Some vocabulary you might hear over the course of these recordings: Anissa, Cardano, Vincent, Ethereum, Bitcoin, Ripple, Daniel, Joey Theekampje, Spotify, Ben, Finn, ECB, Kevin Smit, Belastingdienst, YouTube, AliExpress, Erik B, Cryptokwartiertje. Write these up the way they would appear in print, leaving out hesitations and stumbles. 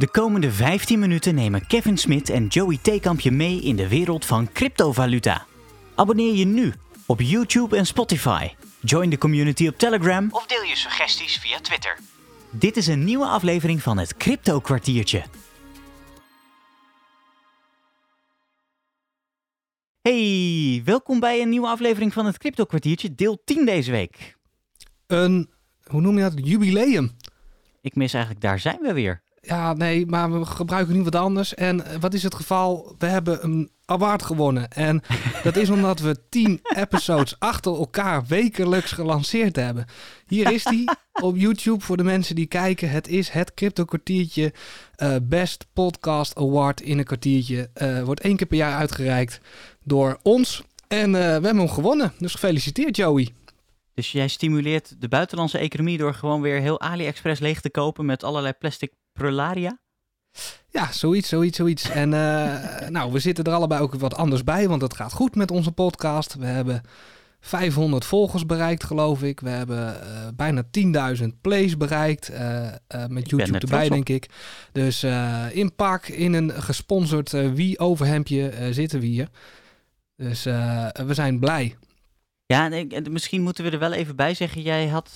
De komende 15 minuten nemen Kevin Smit en Joey Theekampje mee in de wereld van cryptovaluta. Abonneer je nu op YouTube en Spotify. Join de community op Telegram of deel je suggesties via Twitter. Dit is een nieuwe aflevering van het Cryptokwartiertje. Hey, welkom bij een nieuwe aflevering van het Cryptokwartiertje, deel 10 deze week. Een, hoe noem je dat, jubileum? Ik mis eigenlijk, daar zijn we weer. Ja, nee, maar we gebruiken nu wat anders. En wat is het geval? We hebben een award gewonnen. En dat is omdat we 10 episodes achter elkaar wekelijks gelanceerd hebben. Hier is die op YouTube voor de mensen die kijken. Het is het Cryptokwartiertje Best Podcast Award in een kwartiertje. Wordt 1 keer per jaar uitgereikt door ons. En we hebben hem gewonnen. Dus gefeliciteerd, Joey. Dus jij stimuleert de buitenlandse economie door gewoon weer heel AliExpress leeg te kopen met allerlei plastic prularia? Ja, zoiets. En we zitten er allebei ook wat anders bij, want het gaat goed met onze podcast. We hebben 500 volgers bereikt, geloof ik. We hebben bijna 10.000 plays bereikt. Met YouTube erbij, denk ik. Dus in een gesponsord Wii-overhemdje zitten we hier. Dus we zijn blij. Ja, misschien moeten we er wel even bij zeggen. Jij had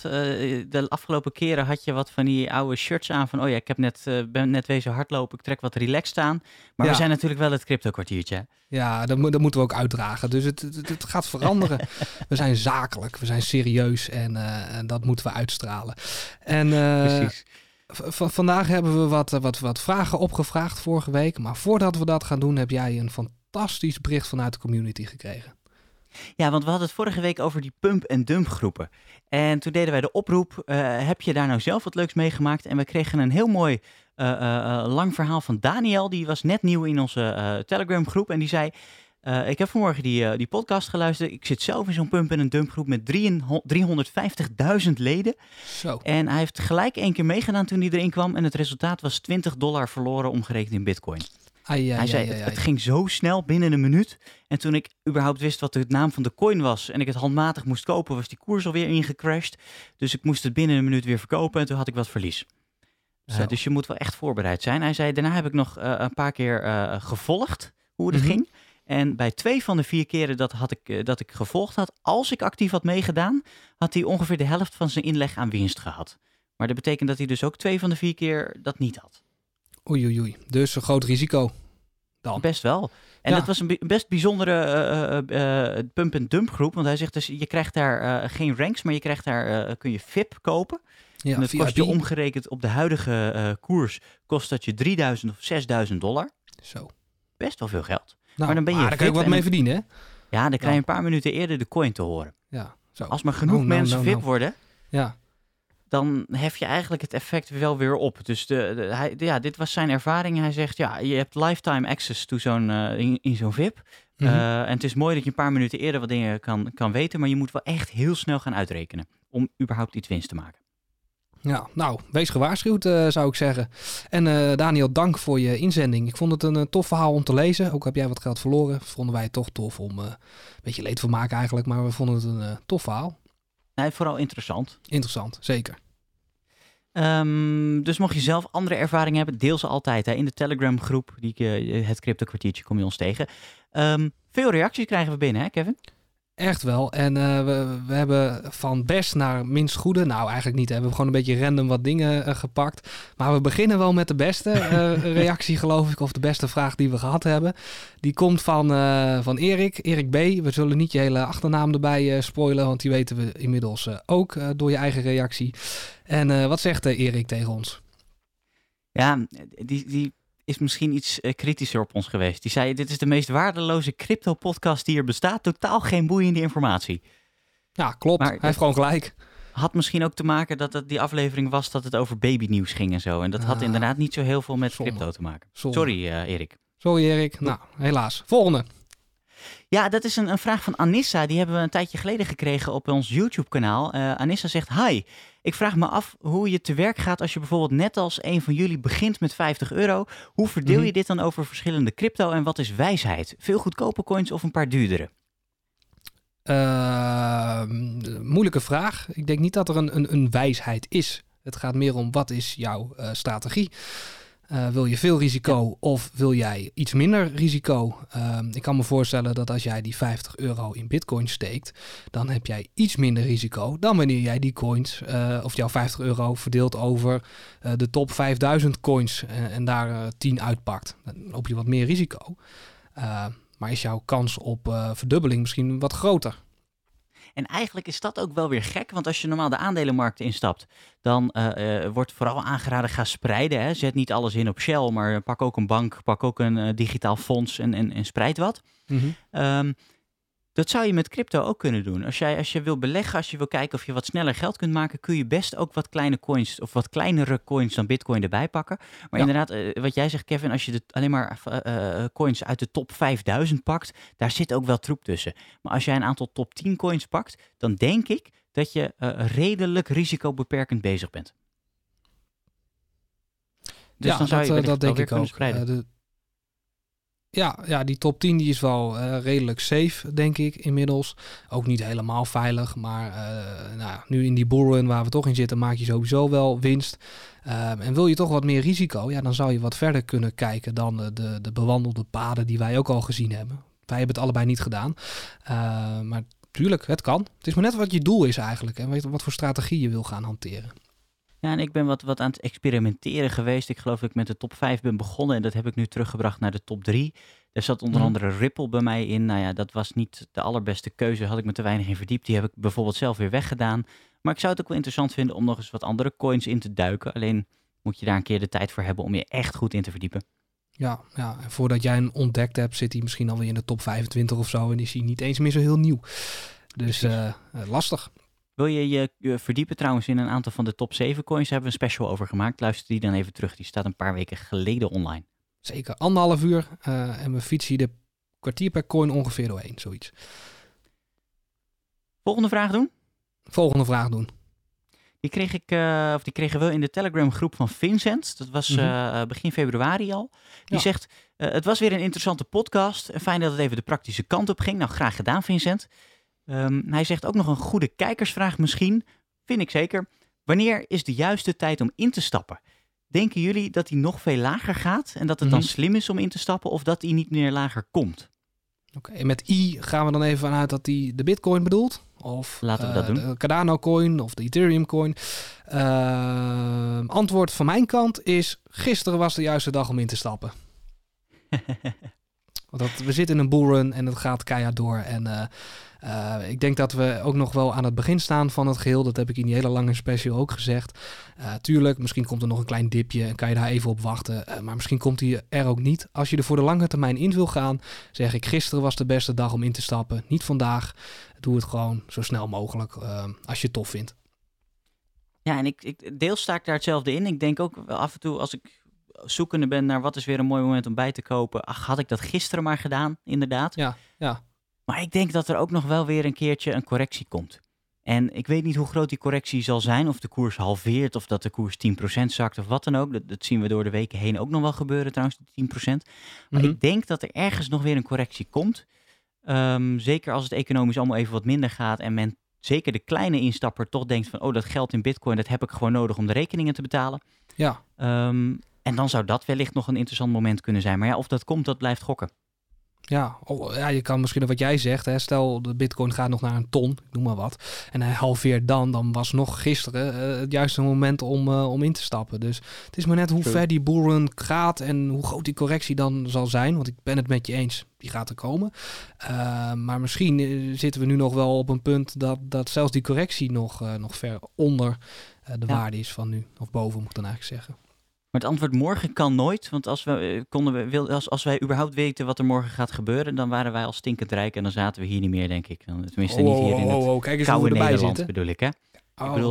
de afgelopen keren had je wat van die oude shirts aan van... oh ja, ik heb ben net wezen hardlopen, ik trek wat relaxed aan. Maar we zijn natuurlijk wel het cryptokwartiertje. Ja, dat moeten we ook uitdragen. Dus het gaat veranderen. We zijn zakelijk, we zijn serieus en dat moeten we uitstralen. En, precies. Vandaag hebben we wat vragen opgevraagd vorige week. Maar voordat we dat gaan doen, heb jij een fantastisch bericht vanuit de community gekregen. Ja, want we hadden het vorige week over die pump- en dumpgroepen. En toen deden wij de oproep, heb je daar nou zelf wat leuks meegemaakt? En we kregen een heel mooi lang verhaal van Daniel. Die was net nieuw in onze Telegram groep en die zei... ik heb vanmorgen die podcast geluisterd. Ik zit zelf in zo'n pump- en dumpgroep met 350.000 leden. Zo. En hij heeft gelijk 1 keer meegedaan toen hij erin kwam. En het resultaat was $20 verloren omgerekend in bitcoin. Hij zei, het ging zo snel binnen een minuut. En toen ik überhaupt wist wat de naam van de coin was... en ik het handmatig moest kopen, was die koers alweer ingecrashed. Dus ik moest het binnen een minuut weer verkopen en toen had ik wat verlies. Dus je moet wel echt voorbereid zijn. Hij zei, daarna heb ik nog een paar keer gevolgd hoe het ging. En bij 2 van de 4 keren dat ik gevolgd had... als ik actief had meegedaan, had hij ongeveer de helft van zijn inleg aan winst gehad. Maar dat betekent dat hij dus ook 2 van de 4 keer dat niet had. Oei. Dus een groot risico dan. Best wel. En dat was een best bijzondere pump-and-dump groep. Want hij zegt dus, je krijgt daar geen ranks, maar je krijgt daar kun je VIP kopen. Ja, en dat kost je omgerekend op de huidige koers, kost dat je $3.000 of $6.000. Zo. Best wel veel geld. Nou, maar dan ben je daar kun je ook wat mee verdienen, hè? Ja, dan krijg je een paar minuten eerder de coin te horen. Ja, zo. Als maar genoeg mensen VIP worden... Ja. Dan hef je eigenlijk het effect wel weer op. Dus dit was zijn ervaring. Hij zegt, je hebt lifetime access to in zo'n VIP. En het is mooi dat je een paar minuten eerder wat dingen kan weten... maar je moet wel echt heel snel gaan uitrekenen... om überhaupt iets winst te maken. Ja, nou, wees gewaarschuwd, zou ik zeggen. En Daniel, dank voor je inzending. Ik vond het een tof verhaal om te lezen. Ook heb jij wat geld verloren. Vonden wij het toch tof om een beetje leed van maken eigenlijk... maar we vonden het een tof verhaal. Nee, vooral interessant. Interessant, zeker. Dus mocht je zelf andere ervaringen hebben, deel ze altijd. Hè. In de Telegram groep, het Cryptokwartiertje, kom je ons tegen. Veel reacties krijgen we binnen, hè Kevin? Echt wel. En we hebben van best naar minst goede. Nou, eigenlijk niet. Hè. We hebben gewoon een beetje random wat dingen gepakt. Maar we beginnen wel met de beste reactie, geloof ik. Of de beste vraag die we gehad hebben. Die komt van Erik B. We zullen niet je hele achternaam erbij spoilen. Want die weten we inmiddels ook door je eigen reactie. En wat zegt Erik tegen ons? Ja, die is misschien iets kritischer op ons geweest. Die zei, dit is de meest waardeloze crypto-podcast die er bestaat. Totaal geen boeiende informatie. Ja, klopt. Maar hij heeft gewoon gelijk. Had misschien ook te maken dat die aflevering was... dat het over babynieuws ging en zo. En dat had inderdaad niet zo heel veel met crypto te maken. Sorry, Erik. Sorry, Erik. Nou, helaas. Volgende. Ja, dat is een vraag van Anissa. Die hebben we een tijdje geleden gekregen op ons YouTube-kanaal. Anissa zegt, hi, ik vraag me af hoe je te werk gaat als je bijvoorbeeld net als een van jullie begint met €50. Hoe verdeel je dit dan over verschillende crypto en wat is wijsheid? Veel goedkope coins of een paar duurdere? Moeilijke vraag. Ik denk niet dat er een wijsheid is. Het gaat meer om wat is jouw strategie. Wil je veel risico of wil jij iets minder risico? Ik kan me voorstellen dat als jij die €50 in bitcoin steekt, dan heb jij iets minder risico dan wanneer jij die coins of jouw €50 verdeelt over de top 5000 coins en daar 10 uitpakt. Dan loop je wat meer risico. Maar is jouw kans op verdubbeling misschien wat groter? En eigenlijk is dat ook wel weer gek, want als je normaal de aandelenmarkt instapt, dan wordt vooral aangeraden, ga spreiden. Hè? Zet niet alles in op Shell, maar pak ook een bank, pak ook een digitaal fonds en spreid wat. Mm-hmm. Dat zou je met crypto ook kunnen doen. Als je wil beleggen, als je wil kijken of je wat sneller geld kunt maken, kun je best ook wat kleine coins of wat kleinere coins dan bitcoin erbij pakken. Maar inderdaad, wat jij zegt, Kevin, als je alleen maar coins uit de top 5000 pakt, daar zit ook wel troep tussen. Maar als jij een aantal top 10 coins pakt, dan denk ik dat je redelijk risicobeperkend bezig bent. Dus ja, dan zou je dat denk ik ook. Ja, die top 10 die is wel redelijk safe, denk ik, inmiddels. Ook niet helemaal veilig, maar nu in die bullrun waar we toch in zitten, maak je sowieso wel winst. En wil je toch wat meer risico, ja, dan zou je wat verder kunnen kijken dan de bewandelde paden die wij ook al gezien hebben. Wij hebben het allebei niet gedaan, maar tuurlijk, het kan. Het is maar net wat je doel is eigenlijk en wat voor strategie je wil gaan hanteren. Ja, en ik ben wat aan het experimenteren geweest. Ik geloof dat ik met de top 5 ben begonnen en dat heb ik nu teruggebracht naar de top 3. Er zat onder andere Ripple bij mij in. Nou ja, dat was niet de allerbeste keuze. Had ik me te weinig in verdiept. Die heb ik bijvoorbeeld zelf weer weggedaan. Maar ik zou het ook wel interessant vinden om nog eens wat andere coins in te duiken. Alleen moet je daar een keer de tijd voor hebben om je echt goed in te verdiepen. Ja, en voordat jij hem ontdekt hebt, zit hij misschien alweer in de top 25 of zo. En is hij niet eens meer zo heel nieuw. Dus lastig. Wil je je verdiepen trouwens in een aantal van de top 7 coins? Daar hebben we een special over gemaakt. Luister die dan even terug. Die staat een paar weken geleden online. Zeker, 1,5 uur. En we fietsen hier de kwartier per coin ongeveer doorheen, zoiets. Volgende vraag doen. Die kregen we in de Telegram groep van Vincent. Dat was begin februari al. Die zegt, het was weer een interessante podcast. Fijn dat het even de praktische kant op ging. Nou, graag gedaan, Vincent. Hij zegt ook nog een goede kijkersvraag misschien, vind ik zeker. Wanneer is de juiste tijd om in te stappen? Denken jullie dat hij nog veel lager gaat en dat het dan slim is om in te stappen of dat hij niet meer lager komt? Oké, en met I gaan we dan even vanuit dat hij de Bitcoin bedoelt? Of laten we dat doen. De Cardano coin of de Ethereum coin. Antwoord van mijn kant is, gisteren was de juiste dag om in te stappen. Want we zitten in een bullrun en het gaat keihard door. En ik denk dat we ook nog wel aan het begin staan van het geheel. Dat heb ik in die hele lange special ook gezegd. Tuurlijk, misschien komt er nog een klein dipje en kan je daar even op wachten. Maar misschien komt die er ook niet. Als je er voor de lange termijn in wil gaan, zeg ik gisteren was de beste dag om in te stappen. Niet vandaag. Doe het gewoon zo snel mogelijk als je het tof vindt. Ja, en ik deels sta ik daar hetzelfde in. Ik denk ook af en toe als ik zoekende ben naar wat is weer een mooi moment om bij te kopen. Ach, had ik dat gisteren maar gedaan, inderdaad. Ja. Maar ik denk dat er ook nog wel weer een keertje een correctie komt. En ik weet niet hoe groot die correctie zal zijn. Of de koers halveert, of dat de koers 10% zakt, of wat dan ook. Dat zien we door de weken heen ook nog wel gebeuren trouwens, die 10%. Maar ik denk dat er ergens nog weer een correctie komt. Zeker als het economisch allemaal even wat minder gaat en men zeker de kleine instapper toch denkt van, oh, dat geld in bitcoin, dat heb ik gewoon nodig om de rekeningen te betalen. Ja. En dan zou dat wellicht nog een interessant moment kunnen zijn. Maar ja, of dat komt, dat blijft gokken. Ja, je kan misschien wat jij zegt. Hè, stel, de bitcoin gaat nog naar 1 ton, ik noem maar wat. En hij halveert dan was nog gisteren het juiste moment om in te stappen. Dus het is maar net hoe ver die bullrun gaat en hoe groot die correctie dan zal zijn. Want ik ben het met je eens, die gaat er komen. Maar misschien zitten we nu nog wel op een punt dat zelfs die correctie nog ver onder de waarde is van nu. Of boven, moet ik dan eigenlijk zeggen. Maar het antwoord morgen kan nooit, want als wij überhaupt weten wat er morgen gaat gebeuren, dan waren wij al stinkend rijk en dan zaten we hier niet meer, denk ik. Tenminste niet hier in het koude Nederland, zitten. Bedoel ik, hè?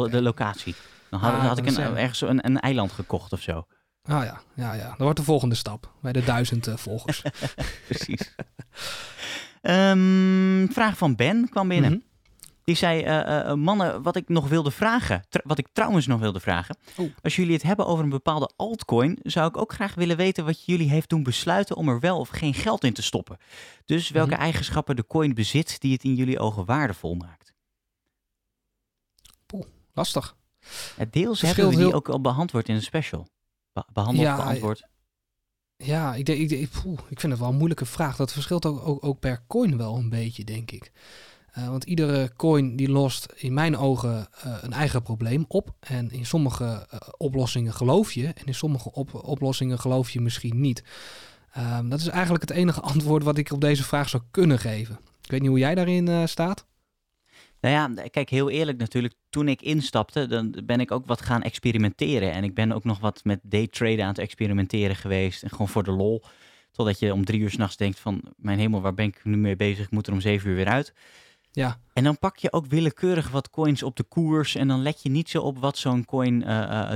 De locatie. Dan had ik ergens een eiland gekocht of zo. Ah ja. Dat wordt de volgende stap, bij de 1000 volgers. Precies. Vraag van Ben kwam binnen. Mm-hmm. Die zei, mannen, wat ik trouwens nog wilde vragen. Oh. Als jullie het hebben over een bepaalde altcoin, zou ik ook graag willen weten wat jullie heeft doen besluiten om er wel of geen geld in te stoppen. Dus welke eigenschappen de coin bezit die het in jullie ogen waardevol maakt? Lastig. Deels hebben we die ook al beantwoord in een special. behandeld, beantwoord? Ja, ik vind het wel een moeilijke vraag. Dat verschilt ook per coin wel een beetje, denk ik. Want iedere coin die lost in mijn ogen een eigen probleem op. En in sommige oplossingen geloof je. En in sommige oplossingen geloof je misschien niet. Dat is eigenlijk het enige antwoord wat ik op deze vraag zou kunnen geven. Ik weet niet hoe jij daarin staat. Nou ja, kijk, heel eerlijk natuurlijk. Toen ik instapte, dan ben ik ook wat gaan experimenteren. En ik ben ook nog wat met daytraden aan het experimenteren geweest. En gewoon voor de lol. Totdat je om 3 uur 's nachts denkt van... mijn hemel, waar ben ik nu mee bezig? Ik moet er om 7 uur weer uit. Ja. En dan pak je ook willekeurig wat coins op de koers. En dan let je niet zo op wat zo'n coin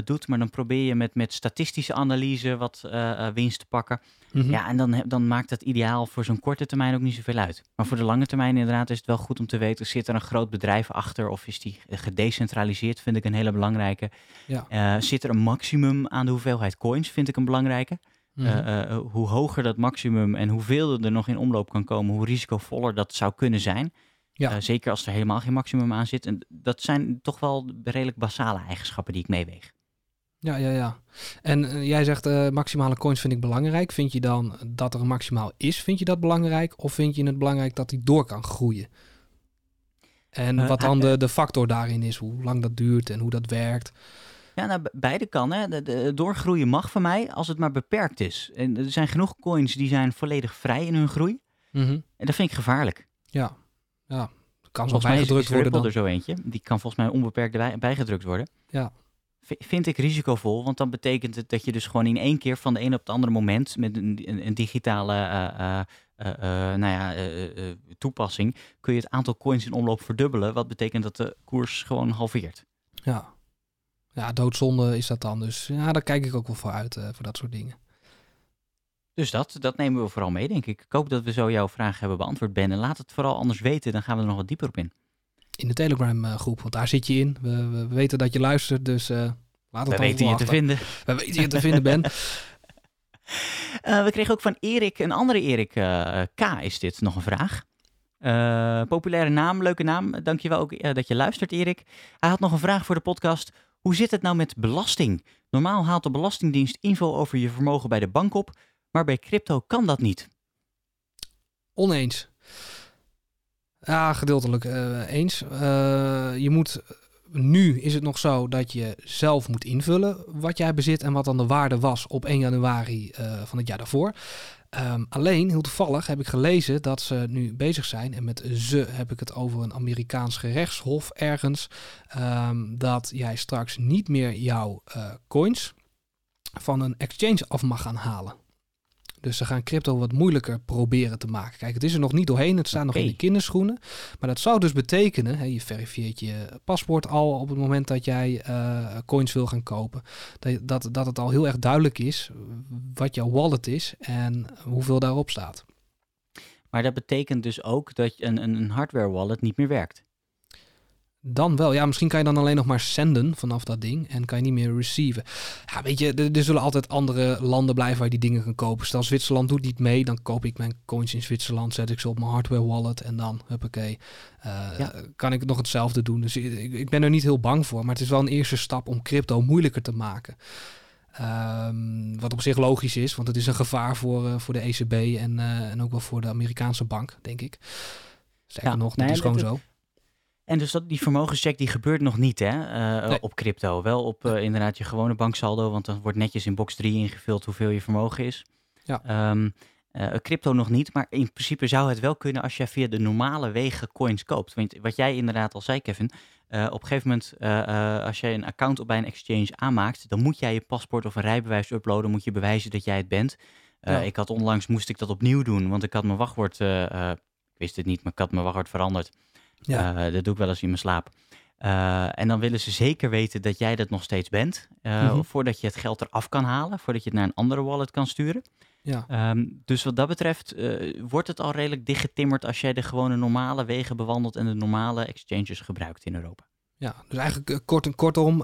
doet. Maar dan probeer je met statistische analyse wat winst te pakken. Mm-hmm. Ja, en dan maakt dat ideaal voor zo'n korte termijn ook niet zoveel uit. Maar voor de lange termijn inderdaad is het wel goed om te weten... zit er een groot bedrijf achter of is die gedecentraliseerd? Vind ik een hele belangrijke. Ja. Zit er een maximum aan de hoeveelheid coins? Vind ik een belangrijke. Mm-hmm. Hoe hoger dat maximum en hoeveel er nog in omloop kan komen... hoe risicovoller dat zou kunnen zijn... Ja. Zeker als er helemaal geen maximum aan zit. En dat zijn toch wel redelijk basale eigenschappen die ik meeweeg. Ja. En jij zegt maximale coins vind ik belangrijk. Vind je dan dat er een maximaal is, vind je dat belangrijk? Of vind je het belangrijk dat die door kan groeien? En wat dan de factor daarin is, hoe lang dat duurt en hoe dat werkt... Ja, nou, beide kan. Hè. De doorgroeien mag van mij als het maar beperkt is. En er zijn genoeg coins die zijn volledig vrij in hun groei. Mm-hmm. En dat vind ik gevaarlijk. Ja. Ja, kan volgens mij gedrukt worden dan. Er zo eentje. Die kan volgens mij onbeperkt bijgedrukt worden. Ja. Vind ik risicovol, want dan betekent het dat je dus gewoon in één keer van de een op het andere moment met een digitale toepassing kun je het aantal coins in omloop verdubbelen, wat betekent dat de koers gewoon halveert. Ja. Ja, doodzonde is dat dan. Dus ja, daar kijk ik ook wel voor uit voor dat soort dingen. Dus dat nemen we vooral mee, denk ik. Ik hoop dat we zo jouw vraag hebben beantwoord, Ben. En laat het vooral anders weten, dan gaan we er nog wat dieper op in. In de Telegram-groep, want daar zit je in. We weten dat je luistert, dus laat het dan weten je achter. Te vinden. We weten je te vinden, Ben. We kregen ook van Erik, een andere Erik, K is dit, nog een vraag. Populaire naam, leuke naam. Dankjewel ook dat je luistert, Erik. Hij had nog een vraag voor de podcast. Hoe zit het nou met belasting? Normaal haalt de Belastingdienst info over je vermogen bij de bank op... maar bij crypto kan dat niet. Oneens. Ja, gedeeltelijk eens. Je moet, nu is het nog zo dat je zelf moet invullen wat jij bezit... en wat dan de waarde was op 1 januari van het jaar daarvoor. Alleen, heel toevallig, heb ik gelezen dat ze nu bezig zijn... en met ze heb ik het over een Amerikaans gerechtshof ergens... dat jij straks niet meer jouw coins van een exchange af mag gaan halen. Dus ze gaan crypto wat moeilijker proberen te maken. Kijk, het is er nog niet doorheen. Het staat nog in de kinderschoenen. Maar dat zou dus betekenen... Hè, je verifieert je paspoort al op het moment dat jij coins wil gaan kopen. Dat het al heel erg duidelijk is wat jouw wallet is en hoeveel daarop staat. Maar dat betekent dus ook dat een hardware wallet niet meer werkt. Dan wel. Ja, misschien kan je dan alleen nog maar senden vanaf dat ding en kan je niet meer receiven. Ja, weet je, er zullen altijd andere landen blijven waar je die dingen kan kopen. Stel, Zwitserland doet niet mee, dan koop ik mijn coins in Zwitserland, zet ik ze op mijn hardware wallet en dan, huppakee, kan ik nog hetzelfde doen. Dus ik ben er niet heel bang voor, maar het is wel een eerste stap om crypto moeilijker te maken. Wat op zich logisch is, want het is een gevaar voor de ECB en ook wel voor de Amerikaanse bank, denk ik. Zeker, dat is gewoon zo. En dus die vermogenscheck die gebeurt nog niet nee. Op crypto. Wel op inderdaad je gewone banksaldo, want dan wordt netjes in box 3 ingevuld hoeveel je vermogen is. Ja. Crypto nog niet, maar in principe zou het wel kunnen als je via de normale wegen coins koopt. Want wat jij inderdaad al zei, Kevin, op een gegeven moment als jij een account op bij een exchange aanmaakt, dan moet jij je paspoort of een rijbewijs uploaden, moet je bewijzen dat jij het bent. Ik had onlangs, moest ik dat opnieuw doen, want ik had mijn wachtwoord, ik wist het niet, maar ik had mijn wachtwoord veranderd. Ja. Dat doe ik wel eens in mijn slaap. En dan willen ze zeker weten dat jij dat nog steeds bent. Voordat je het geld eraf kan halen. Voordat je het naar een andere wallet kan sturen. Ja. Dus wat dat betreft wordt het al redelijk dichtgetimmerd... als jij de gewone normale wegen bewandelt... en de normale exchanges gebruikt in Europa. Ja, dus eigenlijk kortom...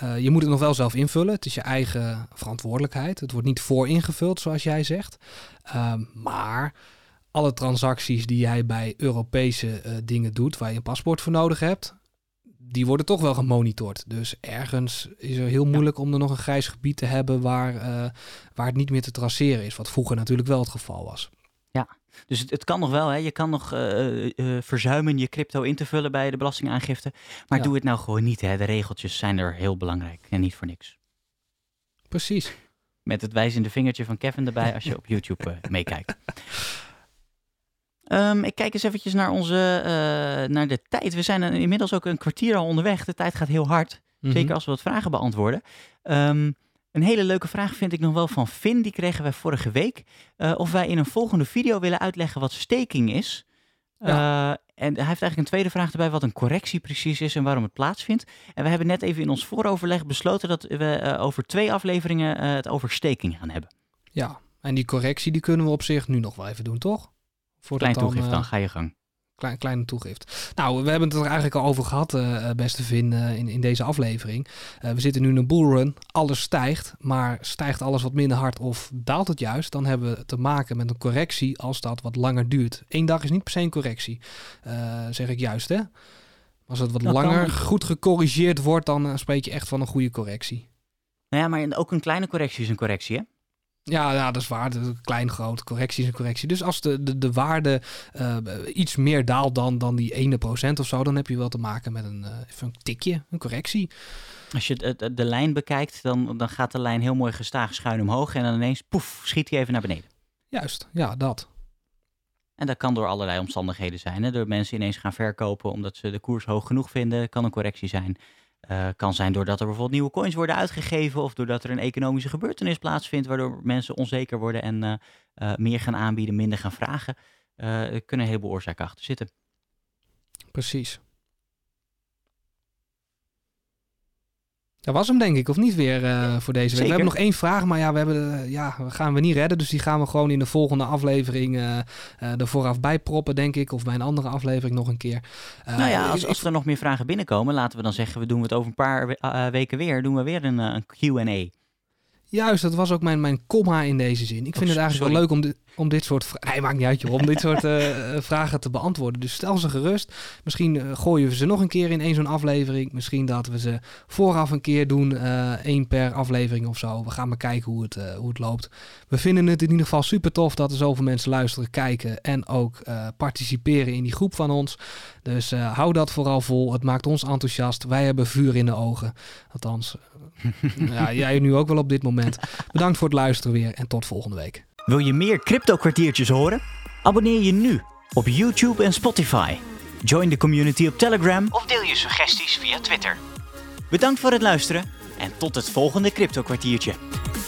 je moet het nog wel zelf invullen. Het is je eigen verantwoordelijkheid. Het wordt niet voor ingevuld, zoals jij zegt. Maar... alle transacties die jij bij Europese dingen doet... waar je een paspoort voor nodig hebt... die worden toch wel gemonitord. Dus ergens is er heel moeilijk om er nog een grijs gebied te hebben waar het niet meer te traceren is. Wat vroeger natuurlijk wel het geval was. Ja, dus het kan nog wel. Hè? Je kan nog verzuimen je crypto in te vullen bij de belastingaangifte. Maar doe het nou gewoon niet. Hè? De regeltjes zijn er heel belangrijk en niet voor niks. Precies. Met het wijzende vingertje van Kevin erbij als je op YouTube meekijkt. Ik kijk eens eventjes naar naar de tijd. We zijn inmiddels ook een kwartier al onderweg. De tijd gaat heel hard. Mm-hmm. Zeker als we wat vragen beantwoorden. Een hele leuke vraag vind ik nog wel van Finn. Die kregen wij vorige week. Of wij in een volgende video willen uitleggen wat staking is. Ja. En hij heeft eigenlijk een tweede vraag erbij, wat een correctie precies is en waarom het plaatsvindt. En we hebben net even in ons vooroverleg besloten dat we over 2 afleveringen het over staking gaan hebben. Ja, en die correctie die kunnen we op zich nu nog wel even doen, toch? Klein toegift dan, ga je gang. Kleine toegift. Nou, we hebben het er eigenlijk al over gehad, beste Vin, in deze aflevering. We zitten nu in een bullrun. Alles stijgt, maar stijgt alles wat minder hard of daalt het juist? Dan hebben we te maken met een correctie als dat wat langer duurt. 1 dag is niet per se een correctie, zeg ik juist, hè? Als het wat langer goed gecorrigeerd wordt, dan spreek je echt van een goede correctie. Nou ja, maar ook een kleine correctie is een correctie, hè? Ja, dat is waar. Klein, groot, correctie is een correctie. Dus als de waarde iets meer daalt dan die ene procent of zo, dan heb je wel te maken met even een tikje, een correctie. Als je de lijn bekijkt, dan gaat de lijn heel mooi gestaag schuin omhoog en dan ineens, poef, schiet hij even naar beneden. Juist, ja, dat. En dat kan door allerlei omstandigheden zijn. Hè? Door mensen ineens gaan verkopen omdat ze de koers hoog genoeg vinden, kan een correctie zijn. Kan zijn doordat er bijvoorbeeld nieuwe coins worden uitgegeven of doordat er een economische gebeurtenis plaatsvindt waardoor mensen onzeker worden en meer gaan aanbieden, minder gaan vragen. Er kunnen een heleboel oorzaken achter zitten. Precies. Dat was hem denk ik, of niet weer voor deze week. Zeker. We hebben nog 1 vraag, maar we gaan we niet redden. Dus die gaan we gewoon in de volgende aflevering er vooraf bij proppen, denk ik. Of bij een andere aflevering nog een keer. Als er nog meer vragen binnenkomen, laten we dan zeggen, we doen het over een paar weken weer. Doen we weer een Q&A. Juist, dat was ook mijn komma in deze zin. Ik vind het eigenlijk wel leuk om dit soort vragen te beantwoorden. Dus stel ze gerust. Misschien gooien we ze nog een keer in 1 zo'n aflevering. Misschien dat we ze vooraf een keer doen. 1 per aflevering of zo. We gaan maar kijken hoe het loopt. We vinden het in ieder geval super tof dat er zoveel mensen luisteren, kijken en ook participeren in die groep van ons. Dus hou dat vooral vol. Het maakt ons enthousiast. Wij hebben vuur in de ogen. Althans, jij nu ook wel op dit moment. Bedankt voor het luisteren weer en tot volgende week. Wil je meer cryptokwartiertjes horen? Abonneer je nu op YouTube en Spotify. Join de community op Telegram of deel je suggesties via Twitter. Bedankt voor het luisteren en tot het volgende cryptokwartiertje.